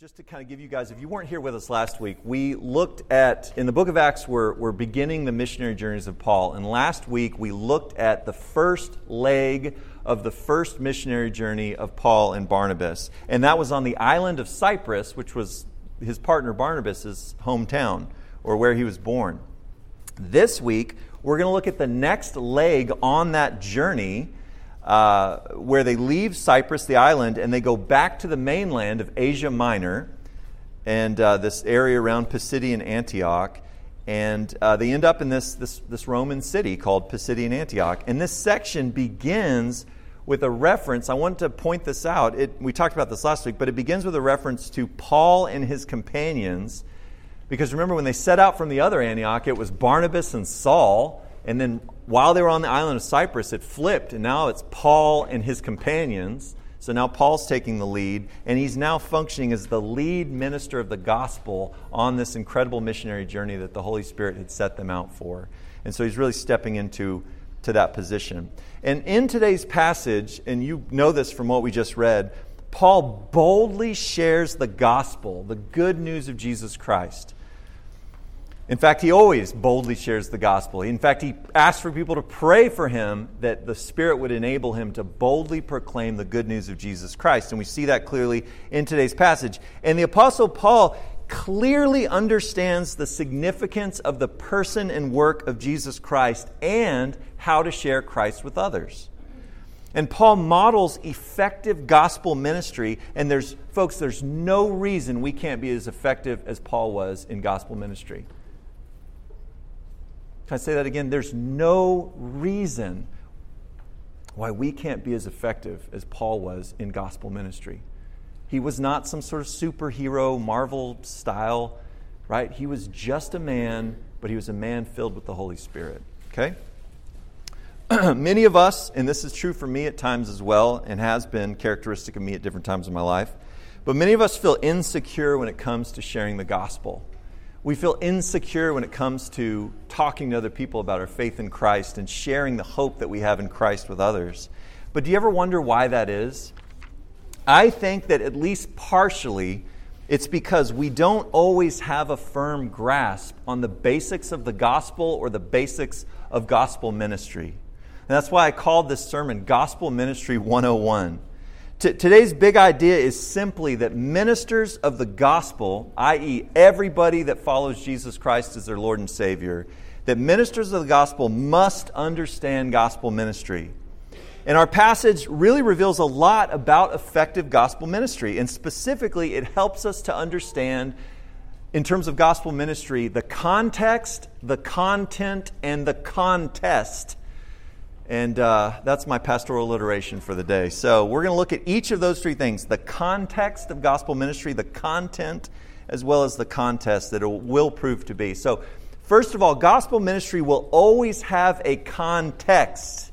Just to kind of give you guys, if you weren't here with us last week, we looked at, in the book of Acts, we're beginning the missionary journeys of Paul. And last week, we looked at the first leg of the first missionary journey of Paul and Barnabas. And that was on the island of Cyprus, which was his partner Barnabas' hometown, or where he was born. This week, we're going to look at the next leg on that journey, where they leave Cyprus, the island, and they go back to the mainland of Asia Minor and this area around Pisidian Antioch. And they end up in this Roman city called Pisidian Antioch. And this section begins with a reference. I wanted to point this out. We talked about this last week, but it begins with a reference to Paul and his companions. Because remember, when they set out from the other Antioch, it was Barnabas and Saul. And then while they were on the island of Cyprus, it flipped, and now it's Paul and his companions. So now Paul's taking the lead, and he's now functioning as the lead minister of the gospel on this incredible missionary journey that the Holy Spirit had set them out for. And so he's really stepping into that position. And in today's passage, and you know this from what we just read, Paul boldly shares the gospel, the good news of Jesus Christ. In fact, he always boldly shares the gospel. In fact, he asks for people to pray for him that the Spirit would enable him to boldly proclaim the good news of Jesus Christ. And we see that clearly in today's passage. And the Apostle Paul clearly understands the significance of the person and work of Jesus Christ and how to share Christ with others. And Paul models effective gospel ministry. And there's no reason we can't be as effective as Paul was in gospel ministry. Can I say that again? There's no reason why we can't be as effective as Paul was in gospel ministry. He was not some sort of superhero, Marvel style, right? He was just a man, but he was a man filled with the Holy Spirit, okay? Many of us, and this is true for me at times as well, and has been characteristic of me at different times in my life, but many of us feel insecure when it comes to sharing the gospel. We feel insecure when it comes to talking to other people about our faith in Christ and sharing the hope that we have in Christ with others. But do you ever wonder why that is? I think that at least partially, it's because we don't always have a firm grasp on the basics of the gospel or the basics of gospel ministry. And that's why I called this sermon Gospel Ministry 101. Today's big idea is simply that ministers of the gospel, i.e. everybody that follows Jesus Christ as their Lord and Savior, that ministers of the gospel must understand gospel ministry. And our passage really reveals a lot about effective gospel ministry. And specifically, it helps us to understand, in terms of gospel ministry, the context, the content, and the contest. And that's my pastoral alliteration for the day. So we're going to look at each of those three things: the context of gospel ministry, the content, as well as the contest that it will prove to be. So first of all, gospel ministry will always have a context.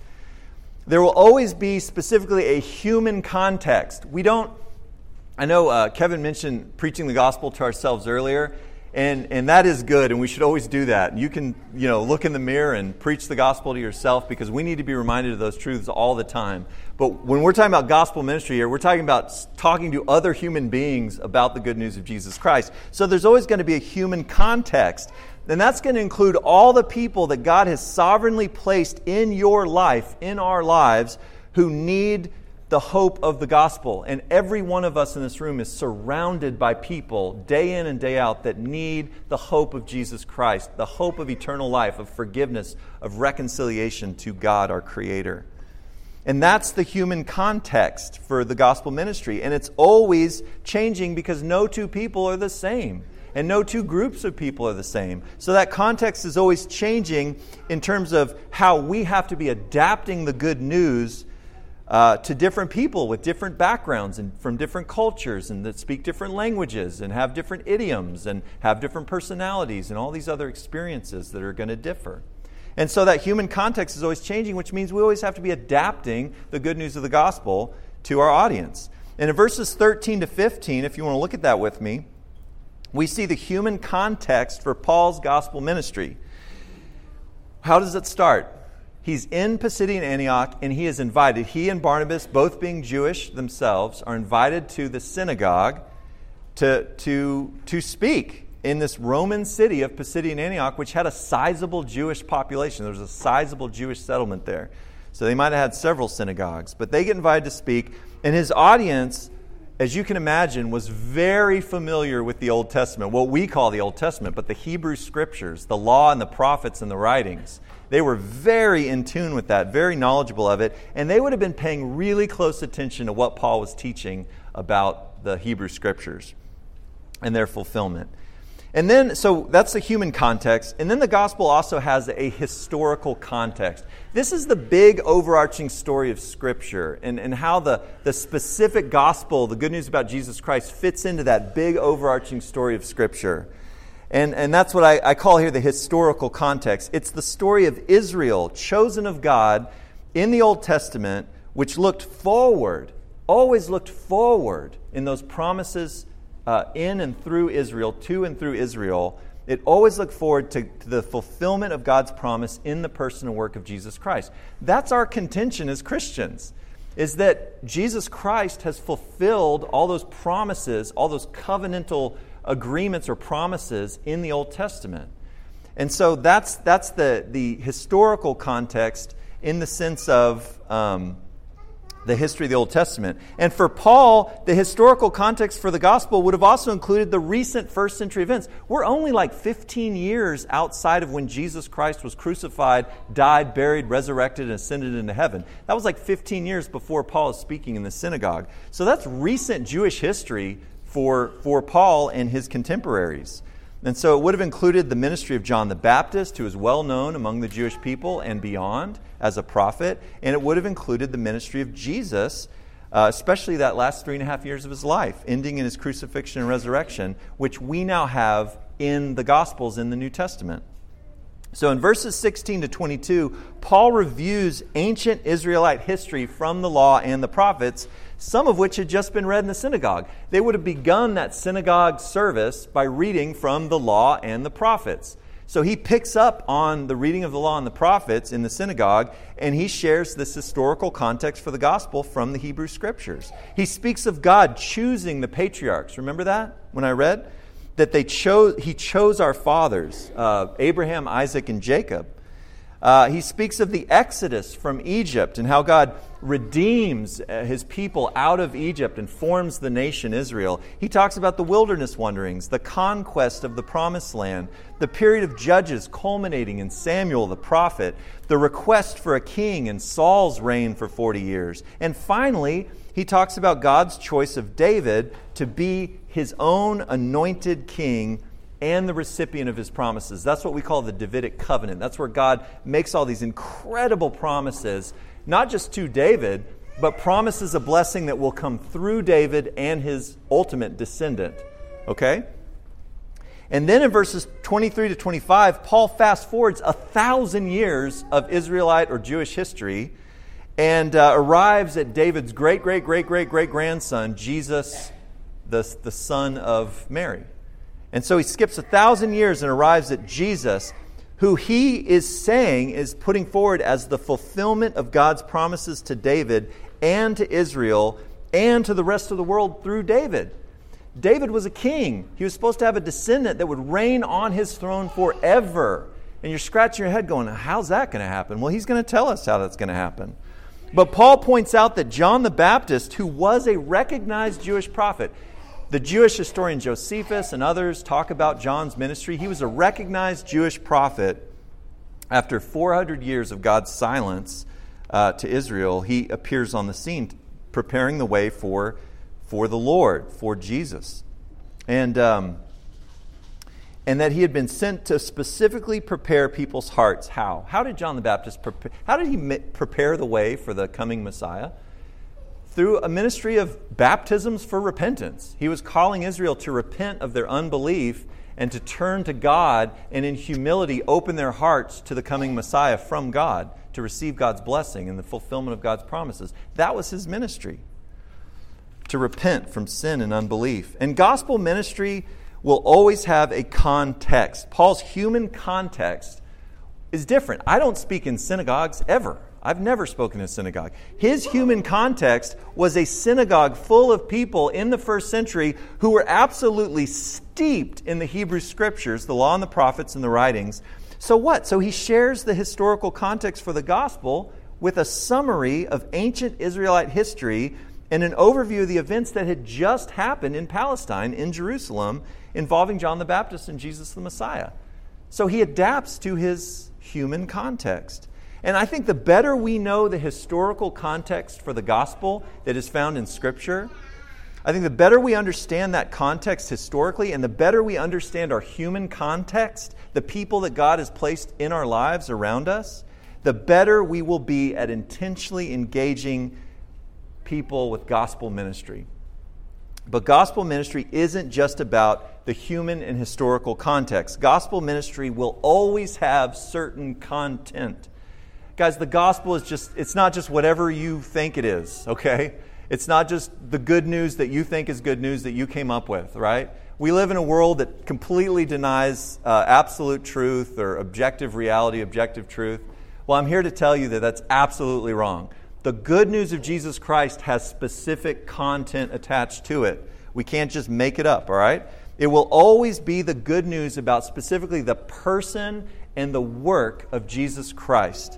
There will always be specifically a human context. I know Kevin mentioned preaching the gospel to ourselves earlier. And that is good, and we should always do that. You can, look in the mirror and preach the gospel to yourself, because we need to be reminded of those truths all the time. But when we're talking about gospel ministry here, we're talking about talking to other human beings about the good news of Jesus Christ. So there's always going to be a human context. And that's going to include all the people that God has sovereignly placed in your life, in our lives, who need the hope of the gospel. And every one of us in this room is surrounded by people day in and day out that need the hope of Jesus Christ, the hope of eternal life, of forgiveness, of reconciliation to God, our Creator. And that's the human context for the gospel ministry. And it's always changing, because no two people are the same. And no two groups of people are the same. So that context is always changing in terms of how we have to be adapting the good news to different people with different backgrounds and from different cultures, and that speak different languages and have different idioms and have different personalities and all these other experiences that are going to differ. And so that human context is always changing, which means we always have to be adapting the good news of the gospel to our audience. And in verses 13 to 15, if you want to look at that with me, we see the human context for Paul's gospel ministry. How does it start? He's in Pisidian Antioch, and he is invited. He and Barnabas, both being Jewish themselves, are invited to the synagogue to speak in this Roman city of Pisidian Antioch, which had a sizable Jewish population. There was a sizable Jewish settlement there. So they might have had several synagogues. But they get invited to speak. And his audience, as you can imagine, was very familiar with the Old Testament, what we call the Old Testament, but the Hebrew Scriptures, the law and the prophets and the writings. They were very in tune with that, very knowledgeable of it. And they would have been paying really close attention to what Paul was teaching about the Hebrew Scriptures and their fulfillment. And then, so that's the human context. And then the gospel also has a historical context. This is the big overarching story of Scripture and how the specific gospel, the good news about Jesus Christ, fits into that big overarching story of Scripture. And that's what I call here the historical context. It's the story of Israel, chosen of God in the Old Testament, which looked forward, always looked forward in those promises in and through Israel, to and through Israel. It always looked forward to the fulfillment of God's promise in the person and work of Jesus Christ. That's our contention as Christians, is that Jesus Christ has fulfilled all those promises, all those covenantal agreements or promises in the Old Testament. And so that's the historical context in the sense of the history of the Old Testament. And for Paul, the historical context for the gospel would have also included the recent first century events. We're only like 15 years outside of when Jesus Christ was crucified, died, buried, resurrected, and ascended into heaven. That was like 15 years before Paul is speaking in the synagogue. So that's recent Jewish history for Paul and his contemporaries. And so it would have included the ministry of John the Baptist, who is well known among the Jewish people and beyond as a prophet. And it would have included the ministry of Jesus, especially that last 3.5 years of his life, ending in his crucifixion and resurrection, which we now have in the Gospels in the New Testament. So in verses 16 to 22, Paul reviews ancient Israelite history from the law and the prophets, some of which had just been read in the synagogue. They would have begun that synagogue service by reading from the law and the prophets. So he picks up on the reading of the law and the prophets in the synagogue, and he shares this historical context for the gospel from the Hebrew Scriptures. He speaks of God choosing the patriarchs. Remember that when I read? That they chose. He chose our fathers, Abraham, Isaac, and Jacob. He speaks of the exodus from Egypt and how God redeems his people out of Egypt and forms the nation Israel. He talks about the wilderness wanderings, the conquest of the promised land, the period of judges culminating in Samuel the prophet, the request for a king and Saul's reign for 40 years. And finally, he talks about God's choice of David to be his own anointed king and the recipient of his promises. That's what we call the Davidic covenant. That's where God makes all these incredible promises, not just to David, but promises a blessing that will come through David and his ultimate descendant. Okay? And then in verses 23 to 25, Paul fast forwards 1,000 years of Israelite or Jewish history and arrives at David's great-great-great-great-great-grandson, Jesus, the son of Mary. And so he skips 1,000 years and arrives at Jesus, who he is saying is putting forward as the fulfillment of God's promises to David and to Israel and to the rest of the world through David. David was a king. He was supposed to have a descendant that would reign on his throne forever. And you're scratching your head going, how's that going to happen? Well, he's going to tell us how that's going to happen. But Paul points out that John the Baptist, who was a recognized Jewish prophet, the Jewish historian Josephus and others talk about John's ministry. He was a recognized Jewish prophet. After 400 years of God's silence to Israel, he appears on the scene, preparing the way for the Lord, for Jesus. And that he had been sent to specifically prepare people's hearts. How? How did John the Baptist prepare? How did he prepare the way for the coming Messiah? Through a ministry of baptisms for repentance. He was calling Israel to repent of their unbelief and to turn to God and in humility open their hearts to the coming Messiah from God, to receive God's blessing and the fulfillment of God's promises. That was his ministry, to repent from sin and unbelief. And gospel ministry will always have a context. Paul's human context is different. I don't speak in synagogues ever. I've never spoken in a synagogue. His human context was a synagogue full of people in the first century who were absolutely steeped in the Hebrew Scriptures, the law and the prophets and the writings. So what? So he shares the historical context for the gospel with a summary of ancient Israelite history and an overview of the events that had just happened in Palestine, in Jerusalem, involving John the Baptist and Jesus the Messiah. So he adapts to his human context. And I think the better we know the historical context for the gospel that is found in Scripture, I think the better we understand that context historically and the better we understand our human context, the people that God has placed in our lives around us, the better we will be at intentionally engaging people with gospel ministry. But gospel ministry isn't just about the human and historical context. Gospel ministry will always have certain content. Guys, the gospel is just, it's not just whatever you think it is, okay? It's not just the good news that you think is good news that you came up with, right? We live in a world that completely denies absolute truth or objective reality, objective truth. Well, I'm here to tell you that that's absolutely wrong. The good news of Jesus Christ has specific content attached to it. We can't just make it up, all right? It will always be the good news about specifically the person and the work of Jesus Christ.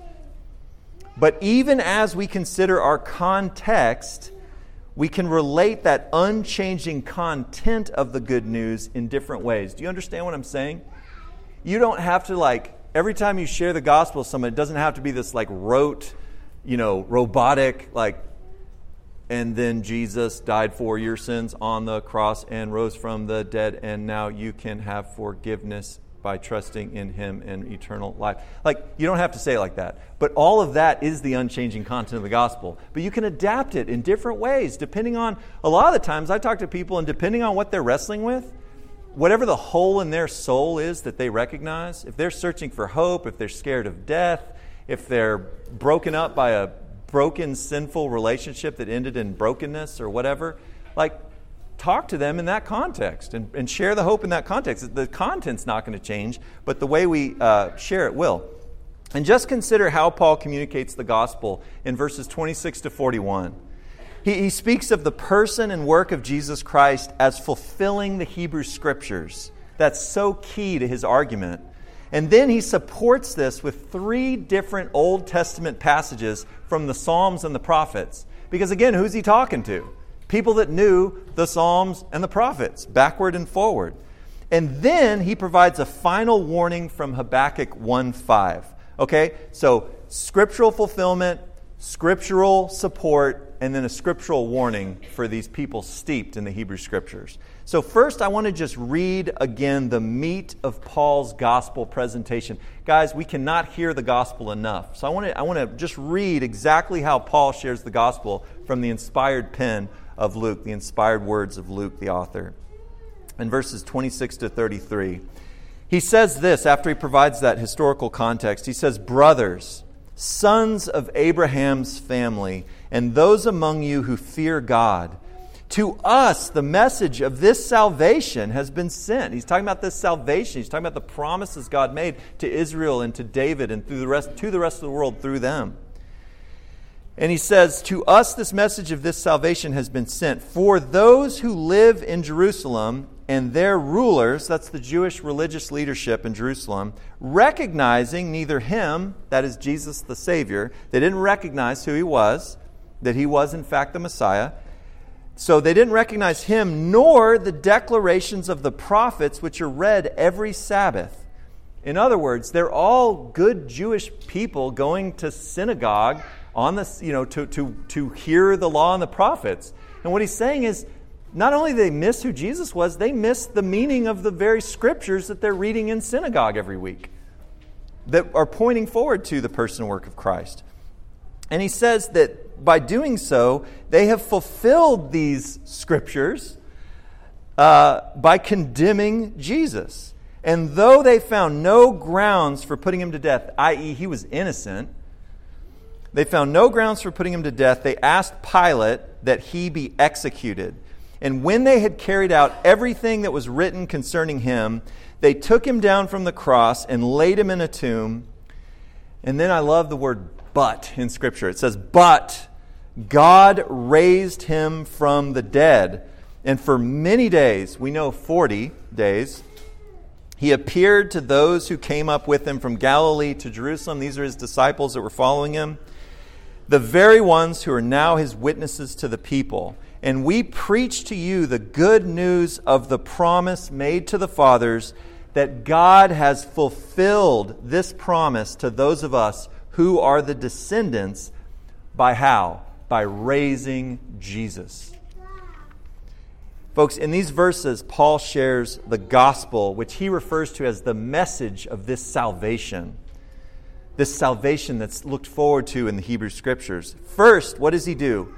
But even as we consider our context, we can relate that unchanging content of the good news in different ways. Do you understand what I'm saying? You don't have to, like, every time you share the gospel with someone, it doesn't have to be this, like, rote, you know, robotic, like, and then Jesus died for your sins on the cross and rose from the dead, and now you can have forgiveness by trusting in Him and eternal life. Like, you don't have to say it like that. But all of that is the unchanging content of the gospel. But you can adapt it in different ways, depending on, a lot of the times I talk to people, and depending on what they're wrestling with, whatever the hole in their soul is that they recognize, if they're searching for hope, if they're scared of death, if they're broken up by a broken, sinful relationship that ended in brokenness or whatever, like, talk to them in that context and share the hope in that context. The content's not going to change, but the way we share it will. And just consider how Paul communicates the gospel in verses 26 to 41. He speaks of the person and work of Jesus Christ as fulfilling the Hebrew Scriptures. That's so key to his argument. And then he supports this with three different Old Testament passages from the Psalms and the prophets. Because again, who's he talking to? People that knew the Psalms and the prophets, backward and forward. And then he provides a final warning from Habakkuk 1:5. Okay, so scriptural fulfillment, scriptural support, and then a scriptural warning for these people steeped in the Hebrew Scriptures. So first, I want to just read again the meat of Paul's gospel presentation. Guys, we cannot hear the gospel enough. So I want to just read exactly how Paul shares the gospel from the inspired pen of Luke, the inspired words of Luke, the author. In verses 26 to 33, he says this after he provides that historical context. He says, "Brothers, sons of Abraham's family, and those among you who fear God, to us the message of this salvation has been sent." He's talking about this salvation. He's talking about the promises God made to Israel and to David and through the rest of the world through them. And he says, "To us this message of this salvation has been sent. For those who live in Jerusalem and their rulers," that's the Jewish religious leadership in Jerusalem, "recognizing neither him," that is Jesus the Savior, they didn't recognize who he was, that he was in fact the Messiah. So they didn't recognize him nor the declarations of the prophets which are read every Sabbath. In other words, they're all good Jewish people going to synagogue on this, you know, to hear the law and the prophets. And what he's saying is, not only do they miss who Jesus was, they miss the meaning of the very scriptures that they're reading in synagogue every week that are pointing forward to the person and work of Christ. And he says that by doing so, they have fulfilled these scriptures by condemning Jesus. And though they found no grounds for putting him to death, i.e., he was innocent, they found no grounds for putting him to death. They asked Pilate that he be executed. And when they had carried out everything that was written concerning him, they took him down from the cross and laid him in a tomb. And then I love the word but in Scripture. It says, but God raised him from the dead. And for many days, we know 40 days, he appeared to those who came up with him from Galilee to Jerusalem. These are his disciples that were following him, the very ones who are now his witnesses to the people. And we preach to you the good news of the promise made to the fathers, that God has fulfilled this promise to those of us who are the descendants by how? By raising Jesus. Folks, in these verses, Paul shares the gospel, which he refers to as the message of this salvation that's looked forward to in the Hebrew Scriptures. First, what does he do?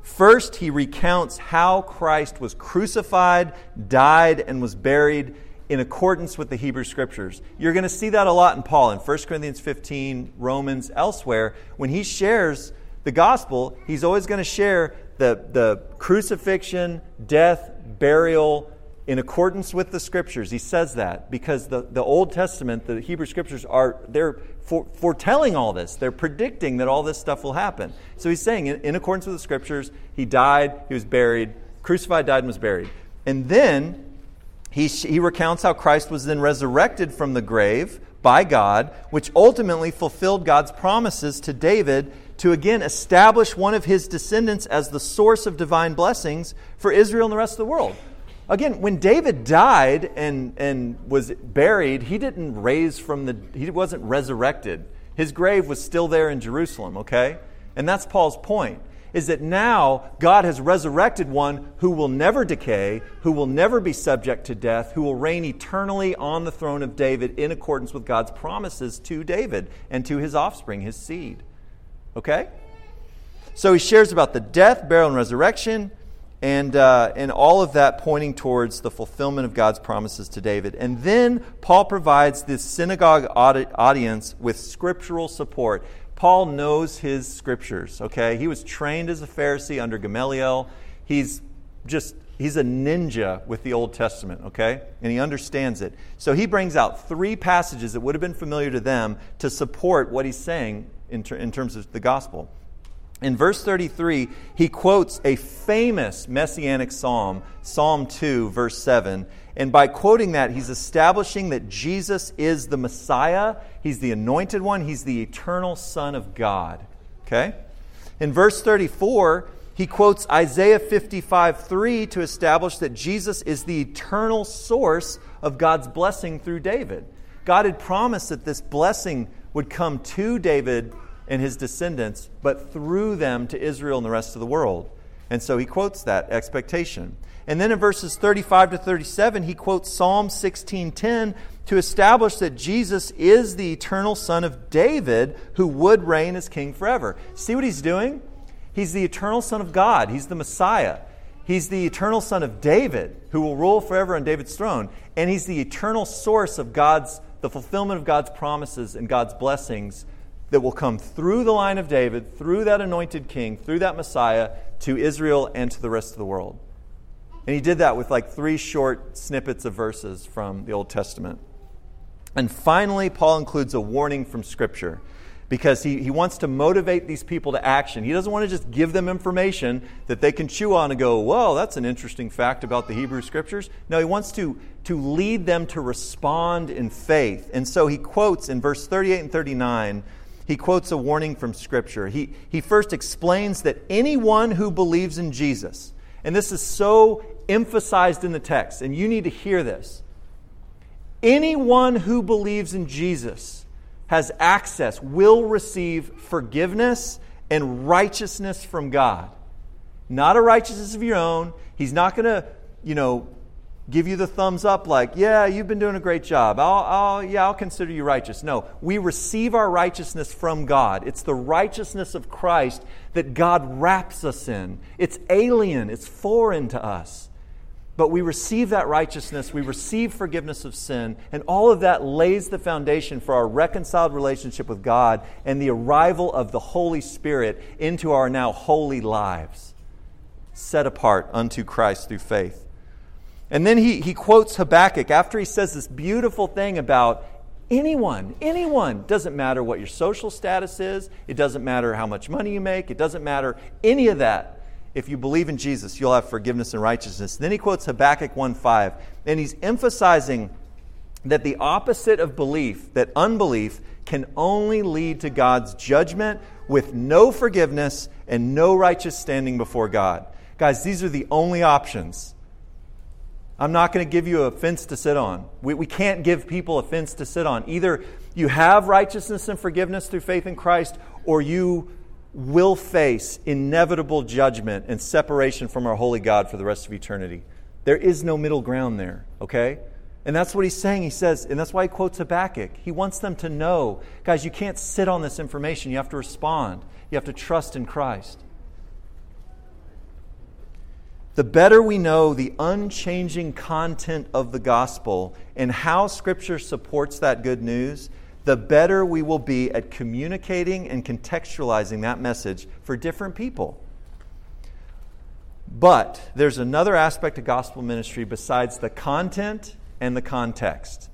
First, he recounts how Christ was crucified, died, and was buried in accordance with the Hebrew Scriptures. You're going to see that a lot in Paul, in 1 Corinthians 15, Romans, elsewhere. When he shares the gospel, he's always going to share the crucifixion, death, burial in accordance with the Scriptures. He says that because the Old Testament, the Hebrew Scriptures, they're foretelling all this. They're predicting that all this stuff will happen. So he's saying in accordance with the Scriptures, he died, he was buried, crucified, died, and was buried. And then he recounts how Christ was then resurrected from the grave by God, which ultimately fulfilled God's promises to David to again establish one of his descendants as the source of divine blessings for Israel and the rest of the world. Again, when David died and was buried, he didn't raise from the he wasn't resurrected. His grave was still there in Jerusalem, okay? And that's Paul's point, is that now God has resurrected one who will never decay, who will never be subject to death, who will reign eternally on the throne of David in accordance with God's promises to David and to his offspring, his seed. Okay? So he shares about the death, burial, and resurrection, and all of that pointing towards the fulfillment of God's promises to David. And then Paul provides this synagogue audience with scriptural support. Paul knows his Scriptures, okay? He was trained as a Pharisee under Gamaliel. He's a ninja with the Old Testament, okay? And he understands it. So he brings out three passages that would have been familiar to them to support what he's saying in terms of the gospel. In verse 33, he quotes a famous messianic psalm, Psalm 2, verse 7. And by quoting that, he's establishing that Jesus is the Messiah. He's the anointed one. He's the eternal Son of God. Okay? In verse 34, he quotes Isaiah 55, 3 to establish that Jesus is the eternal source of God's blessing through David. God had promised that this blessing would come to David and his descendants, but through them to Israel and the rest of the world. And so he quotes that expectation. And then in verses 35 to 37, he quotes Psalm 16:10 to establish that Jesus is the eternal Son of David who would reign as king forever. See what he's doing? He's the eternal Son of God. He's the Messiah. He's the eternal Son of David who will rule forever on David's throne. And he's the eternal source of the fulfillment of God's promises and God's blessings that will come through the line of David, through that anointed king, through that Messiah, to Israel and to the rest of the world. And he did that with like three short snippets of verses from the Old Testament. And finally, Paul includes a warning from Scripture because he wants to motivate these people to action. He doesn't want to just give them information that they can chew on and go, whoa, that's an interesting fact about the Hebrew Scriptures. No, he wants to lead them to respond in faith. And so he quotes in verse 38 and 39... He quotes a warning from Scripture. He first explains that anyone who believes in Jesus, and this is so emphasized in the text, and you need to hear this. Anyone who believes in Jesus has access, will receive forgiveness and righteousness from God. Not a righteousness of your own. He's not going to, give you the thumbs up like, yeah, you've been doing a great job. I'll consider you righteous. No, we receive our righteousness from God. It's the righteousness of Christ that God wraps us in. It's alien. It's foreign to us. But we receive that righteousness. We receive forgiveness of sin. And all of that lays the foundation for our reconciled relationship with God and the arrival of the Holy Spirit into our now holy lives, set apart unto Christ through faith. And then he quotes Habakkuk after he says this beautiful thing about Anyone. Doesn't matter what your social status is. It doesn't matter how much money you make. It doesn't matter any of that. If you believe in Jesus, you'll have forgiveness and righteousness. Then he quotes Habakkuk 1:5, and he's emphasizing that the opposite of belief, that unbelief, can only lead to God's judgment with no forgiveness and no righteous standing before God. Guys, these are the only options. I'm not going to give you a fence to sit on. We can't give people a fence to sit on. Either you have righteousness and forgiveness through faith in Christ, or you will face inevitable judgment and separation from our holy God for the rest of eternity. There is no middle ground there, okay? And that's what he's saying. He says, and that's why he quotes Habakkuk. He wants them to know, guys, you can't sit on this information. You have to respond. You have to trust in Christ. The better we know the unchanging content of the gospel and how Scripture supports that good news, the better we will be at communicating and contextualizing that message for different people. But there's another aspect of gospel ministry besides the content and the context.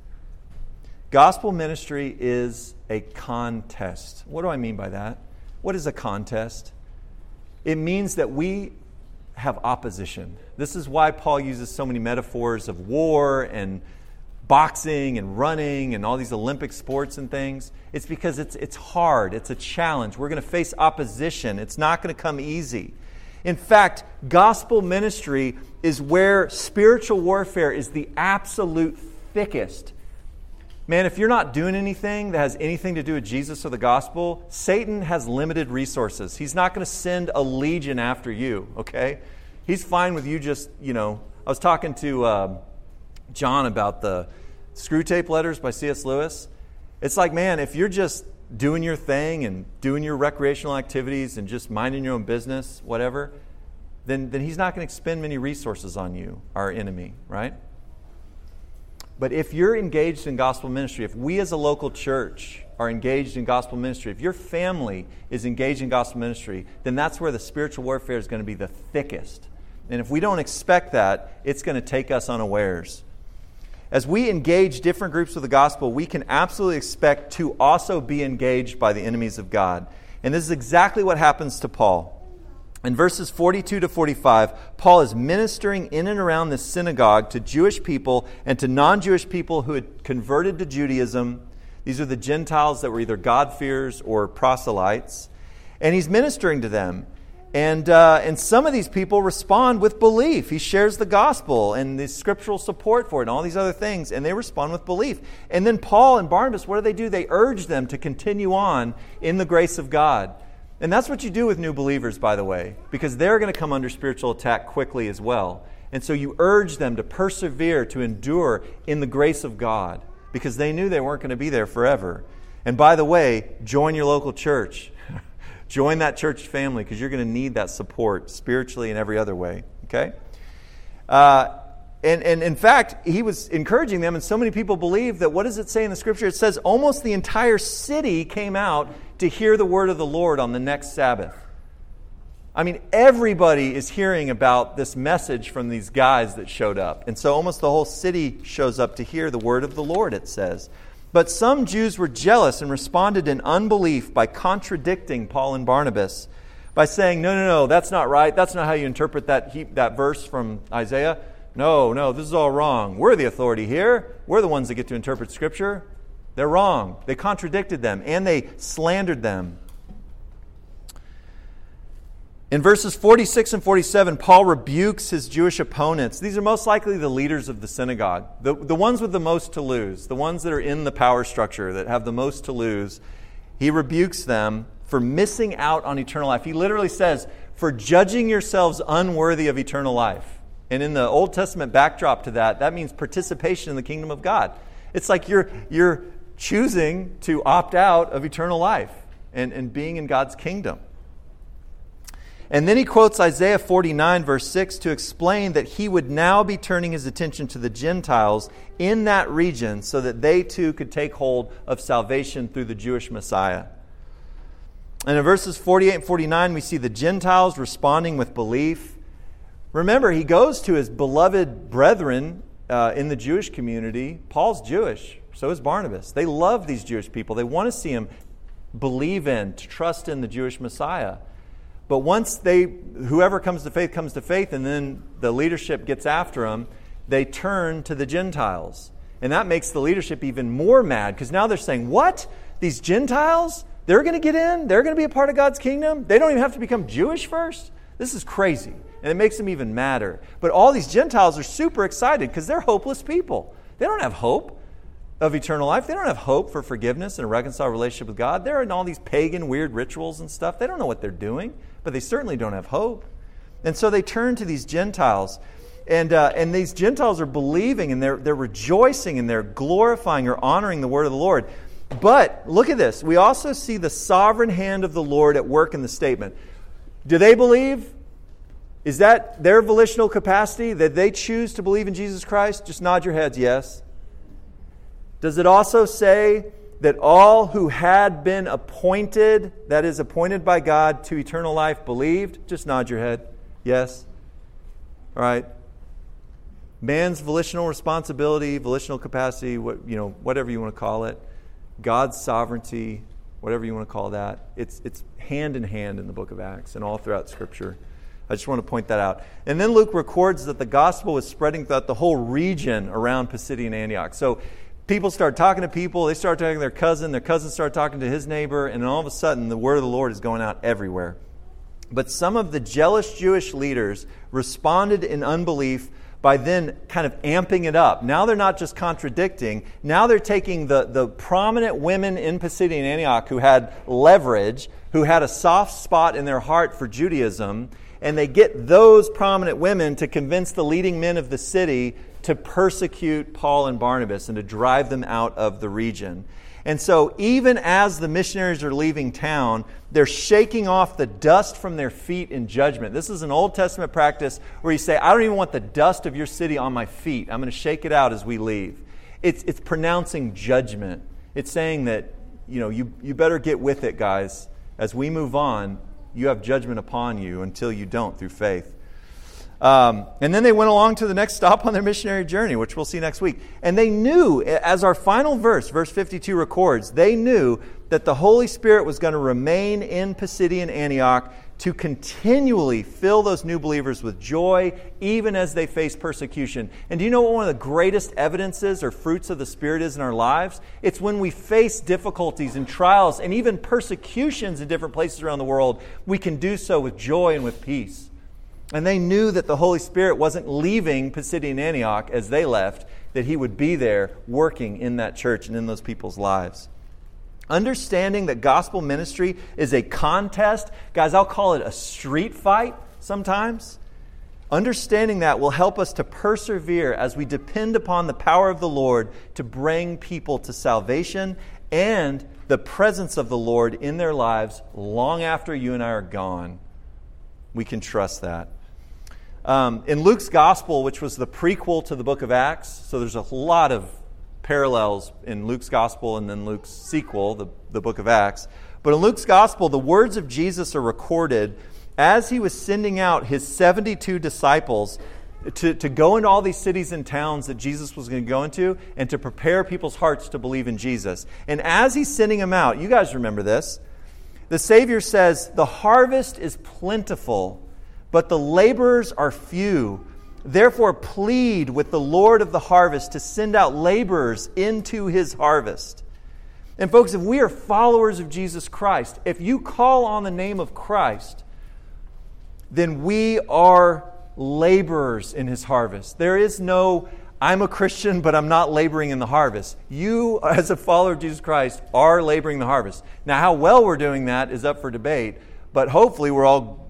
Gospel ministry is a contest. What do I mean by that? What is a contest? It means that we have opposition. This is why Paul uses so many metaphors of war and boxing and running and all these Olympic sports and things. It's because it's hard. It's a challenge. We're going to face opposition. It's not going to come easy. In fact, gospel ministry is where spiritual warfare is the absolute thickest. Man, if you're not doing anything that has anything to do with Jesus or the gospel, Satan has limited resources. He's not going to send a legion after you, okay? He's fine with you just, I was talking to John about the Screwtape Letters by C.S. Lewis. It's like, man, if you're just doing your thing and doing your recreational activities and just minding your own business, whatever, then he's not going to expend many resources on you, our enemy, right? But if you're engaged in gospel ministry, if we as a local church are engaged in gospel ministry, if your family is engaged in gospel ministry, then that's where the spiritual warfare is going to be the thickest. And if we don't expect that, it's going to take us unawares. As we engage different groups of the gospel, we can absolutely expect to also be engaged by the enemies of God. And this is exactly what happens to Paul. In verses 42 to 45, Paul is ministering in and around this synagogue to Jewish people and to non-Jewish people who had converted to Judaism. These are the Gentiles that were either God-fearers or proselytes. And he's ministering to them. And some of these people respond with belief. He shares the gospel and the scriptural support for it and all these other things, and they respond with belief. And then Paul and Barnabas, what do? They urge them to continue on in the grace of God. And that's what you do with new believers, by the way, because they're going to come under spiritual attack quickly as well. And so you urge them to persevere, to endure in the grace of God, because they knew they weren't going to be there forever. And by the way, join your local church. Join that church family because you're going to need that support spiritually and every other way. Okay? And in fact, he was encouraging them, and so many people believe that, what does it say in the scripture? It says almost the entire city came out to hear the word of the Lord on the next Sabbath. I mean, everybody is hearing about this message from these guys that showed up. And so almost the whole city shows up to hear the word of the Lord, it says. But some Jews were jealous and responded in unbelief by contradicting Paul and Barnabas by saying, no, that's not right. That's not how you interpret that verse from Isaiah. No, this is all wrong. We're the authority here. We're the ones that get to interpret Scripture. They're wrong. They contradicted them and they slandered them. In verses 46 and 47, Paul rebukes his Jewish opponents. These are most likely the leaders of the synagogue, the ones with the most to lose, the ones that are in the power structure that have the most to lose. He rebukes them for missing out on eternal life. He literally says, for judging yourselves unworthy of eternal life. And in the Old Testament backdrop to that, that means participation in the kingdom of God. It's like you're choosing to opt out of eternal life and being in God's kingdom. And then he quotes Isaiah 49, verse 6, to explain that he would now be turning his attention to the Gentiles in that region so that they too could take hold of salvation through the Jewish Messiah. And in verses 48 and 49, we see the Gentiles responding with belief. Remember, he goes to his beloved brethren in the Jewish community, Paul's Jewish, so is Barnabas. They love these Jewish people. They want to see him believe in, to trust in the Jewish Messiah. But once whoever comes to faith, and then the leadership gets after them, they turn to the Gentiles. And that makes the leadership even more mad, because now they're saying, what? These Gentiles? They're going to get in? They're going to be a part of God's kingdom? They don't even have to become Jewish first? This is crazy. And it makes them even madder. But all these Gentiles are super excited because they're hopeless people. They don't have hope of eternal life. They don't have hope for forgiveness and a reconciled relationship with God. They're in all these pagan weird rituals and stuff. They don't know what they're doing, but they certainly don't have hope. And so they turn to these Gentiles. And these Gentiles are believing, and they're rejoicing, and they're glorifying or honoring the word of the Lord. But look at this. We also see the sovereign hand of the Lord at work in the statement. Do they believe? Is that their volitional capacity that they choose to believe in Jesus Christ? Just nod your heads, yes. Does it also say that all who had been appointed, that is appointed by God to eternal life, believed? Just nod your head, yes. All right. Man's volitional responsibility, volitional capacity, whatever you want to call it, God's sovereignty, whatever you want to call that, it's hand in hand in the book of Acts and all throughout Scripture. I just want to point that out. And then Luke records that the gospel was spreading throughout the whole region around Pisidian Antioch. So people start talking to people. They start talking to their cousin started talking to his neighbor, and all of a sudden the word of the Lord is going out everywhere. But some of the jealous Jewish leaders responded in unbelief by then kind of amping it up. Now they're not just contradicting. Now they're taking the prominent women in Pisidian Antioch who had leverage, who had a soft spot in their heart for Judaism, and they get those prominent women to convince the leading men of the city to persecute Paul and Barnabas and to drive them out of the region. And so even as the missionaries are leaving town, they're shaking off the dust from their feet in judgment. This is an Old Testament practice where you say, I don't even want the dust of your city on my feet. I'm going to shake it out as we leave. It's pronouncing judgment. It's saying that, you better get with it, guys. As we move on, you have judgment upon you until you don't through faith. And then they went along to the next stop on their missionary journey, which we'll see next week. And they knew, as our final verse, verse 52 records, they knew that the Holy Spirit was going to remain in Pisidian Antioch to continually fill those new believers with joy, even as they face persecution. And do you know what one of the greatest evidences or fruits of the Spirit is in our lives? It's when we face difficulties and trials and even persecutions in different places around the world, we can do so with joy and with peace. And they knew that the Holy Spirit wasn't leaving Pisidian Antioch as they left, that he would be there working in that church and in those people's lives. Understanding that gospel ministry is a contest, guys, I'll call it a street fight sometimes. Understanding that will help us to persevere as we depend upon the power of the Lord to bring people to salvation and the presence of the Lord in their lives long after you and I are gone. We can trust that. In Luke's gospel, which was the prequel to the book of Acts, so there's a lot of parallels in Luke's gospel and then Luke's sequel, the book of Acts. But in Luke's gospel, the words of Jesus are recorded as he was sending out his 72 disciples to go into all these cities and towns that Jesus was going to go into and to prepare people's hearts to believe in Jesus. And as he's sending them out, you guys remember this, the Savior says, the harvest is plentiful, but the laborers are few. Therefore, plead with the Lord of the harvest to send out laborers into his harvest. And folks, if we are followers of Jesus Christ, if you call on the name of Christ, then we are laborers in his harvest. There is no, I'm a Christian, but I'm not laboring in the harvest. You, as a follower of Jesus Christ, are laboring the harvest. Now, how well we're doing that is up for debate, but hopefully we're all,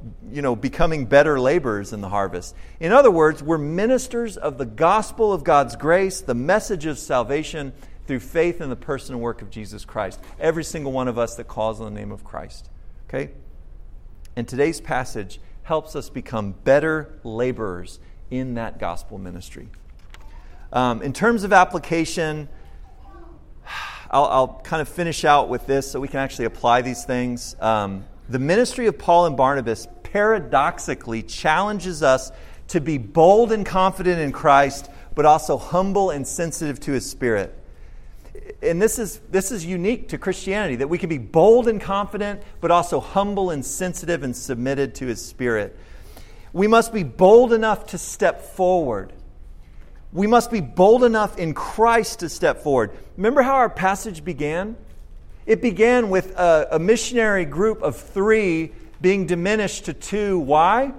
becoming better laborers in the harvest. In other words, we're ministers of the gospel of God's grace, the message of salvation through faith in the person and work of Jesus Christ. Every single one of us that calls on the name of Christ. Okay? And today's passage helps us become better laborers in that gospel ministry. In terms of application, I'll kind of finish out with this so we can actually apply these things. The ministry of Paul and Barnabas paradoxically challenges us to be bold and confident in Christ, but also humble and sensitive to his spirit. And this is unique to Christianity, that we can be bold and confident, but also humble and sensitive and submitted to his spirit. We must be bold enough to step forward. We must be bold enough in Christ to step forward. Remember how our passage began? It began with a missionary group of 3 being diminished to 2. Why?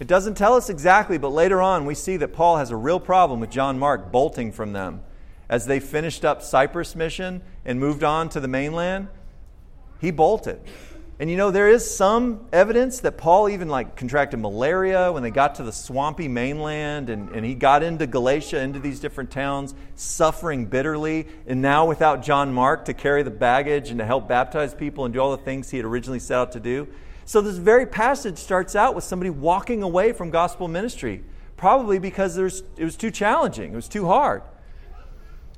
It doesn't tell us exactly, but later on we see that Paul has a real problem with John Mark bolting from them. As they finished up Cyprus mission and moved on to the mainland, he bolted. And you know, there is some evidence that Paul even contracted malaria when they got to the swampy mainland, and he got into Galatia, into these different towns, suffering bitterly. And now without John Mark to carry the baggage and to help baptize people and do all the things he had originally set out to do. So this very passage starts out with somebody walking away from gospel ministry, probably because it was too challenging, it was too hard.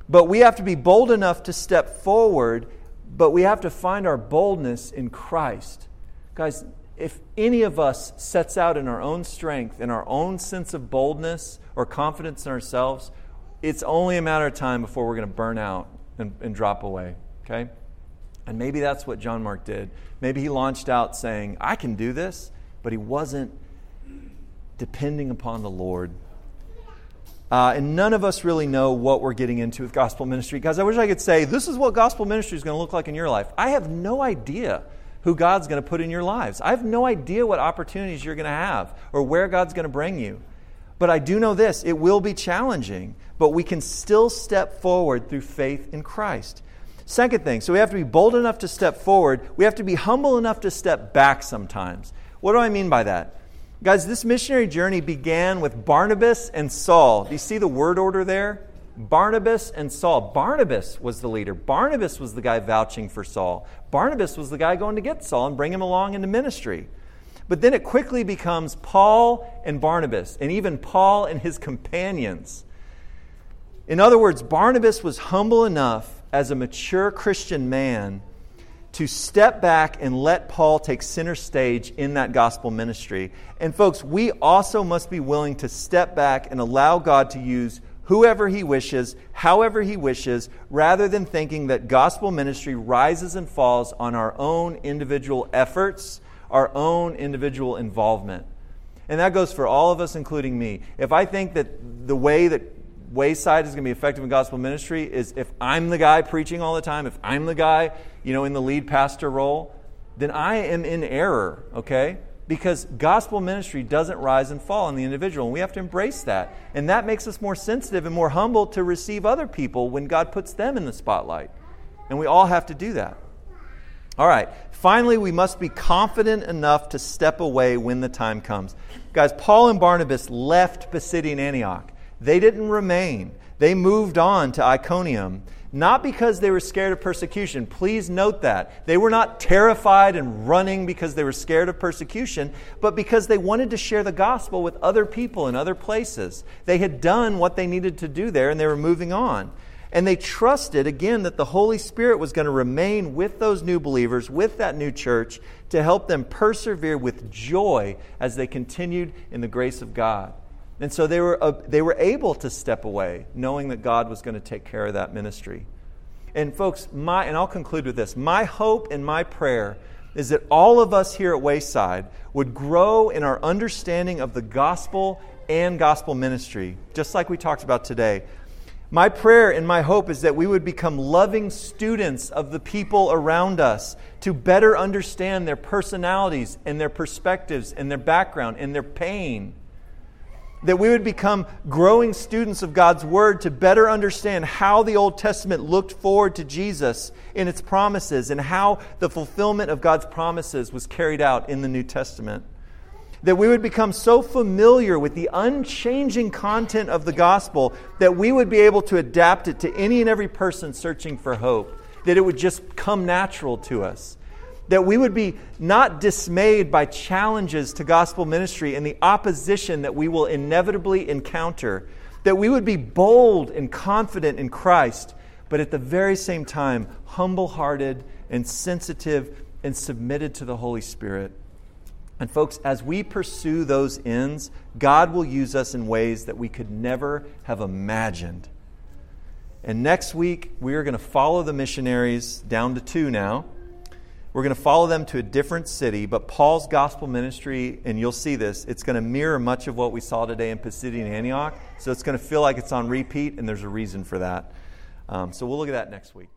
But we have to be bold enough to step forward, but we have to find our boldness in Christ. Guys, if any of us sets out in our own strength, in our own sense of boldness or confidence in ourselves, it's only a matter of time before we're going to burn out and drop away. Okay? And maybe that's what John Mark did. Maybe he launched out saying, I can do this, but he wasn't depending upon the Lord. And none of us really know what we're getting into with gospel ministry. Guys, I wish I could say, this is what gospel ministry is going to look like in your life. I have no idea who God's going to put in your lives. I have no idea what opportunities you're going to have or where God's going to bring you. But I do know this, it will be challenging, but we can still step forward through faith in Christ. Second thing, so we have to be bold enough to step forward. We have to be humble enough to step back sometimes. What do I mean by that? Guys, this missionary journey began with Barnabas and Saul. Do you see the word order there? Barnabas and Saul. Barnabas was the leader. Barnabas was the guy vouching for Saul. Barnabas was the guy going to get Saul and bring him along into ministry. But then it quickly becomes Paul and Barnabas, and even Paul and his companions. In other words, Barnabas was humble enough as a mature Christian man to step back and let Paul take center stage in that gospel ministry. And folks, we also must be willing to step back and allow God to use whoever he wishes, however he wishes, rather than thinking that gospel ministry rises and falls on our own individual efforts, our own individual involvement. And that goes for all of us, including me. If I think that the way that Wayside is going to be effective in gospel ministry is if I'm the guy preaching all the time, if I'm the guy, in the lead pastor role, then I am in error, okay? Because gospel ministry doesn't rise and fall on the individual, and we have to embrace that. And that makes us more sensitive and more humble to receive other people when God puts them in the spotlight. And we all have to do that. All right. Finally, we must be confident enough to step away when the time comes. Guys, Paul and Barnabas left Pisidian Antioch. They didn't remain. They moved on to Iconium, not because they were scared of persecution. Please note that. They were not terrified and running because they were scared of persecution, but because they wanted to share the gospel with other people in other places. They had done what they needed to do there, and they were moving on. And they trusted, again, that the Holy Spirit was going to remain with those new believers, with that new church, to help them persevere with joy as they continued in the grace of God. And so they were able to step away, knowing that God was going to take care of that ministry. And folks, and I'll conclude with this. My hope and my prayer is that all of us here at Wayside would grow in our understanding of the gospel and gospel ministry, just like we talked about today. My prayer and my hope is that we would become loving students of the people around us to better understand their personalities and their perspectives and their background and their pain. That we would become growing students of God's Word to better understand how the Old Testament looked forward to Jesus in its promises and how the fulfillment of God's promises was carried out in the New Testament. That we would become so familiar with the unchanging content of the gospel that we would be able to adapt it to any and every person searching for hope. That it would just come natural to us. That we would be not dismayed by challenges to gospel ministry and the opposition that we will inevitably encounter. That we would be bold and confident in Christ, but at the very same time, humble-hearted and sensitive and submitted to the Holy Spirit. And folks, as we pursue those ends, God will use us in ways that we could never have imagined. And next week, we are going to follow the missionaries down to 2 now. We're going to follow them to a different city, but Paul's gospel ministry, and you'll see this, it's going to mirror much of what we saw today in Pisidian Antioch. So it's going to feel like it's on repeat, and there's a reason for that. So we'll look at that next week.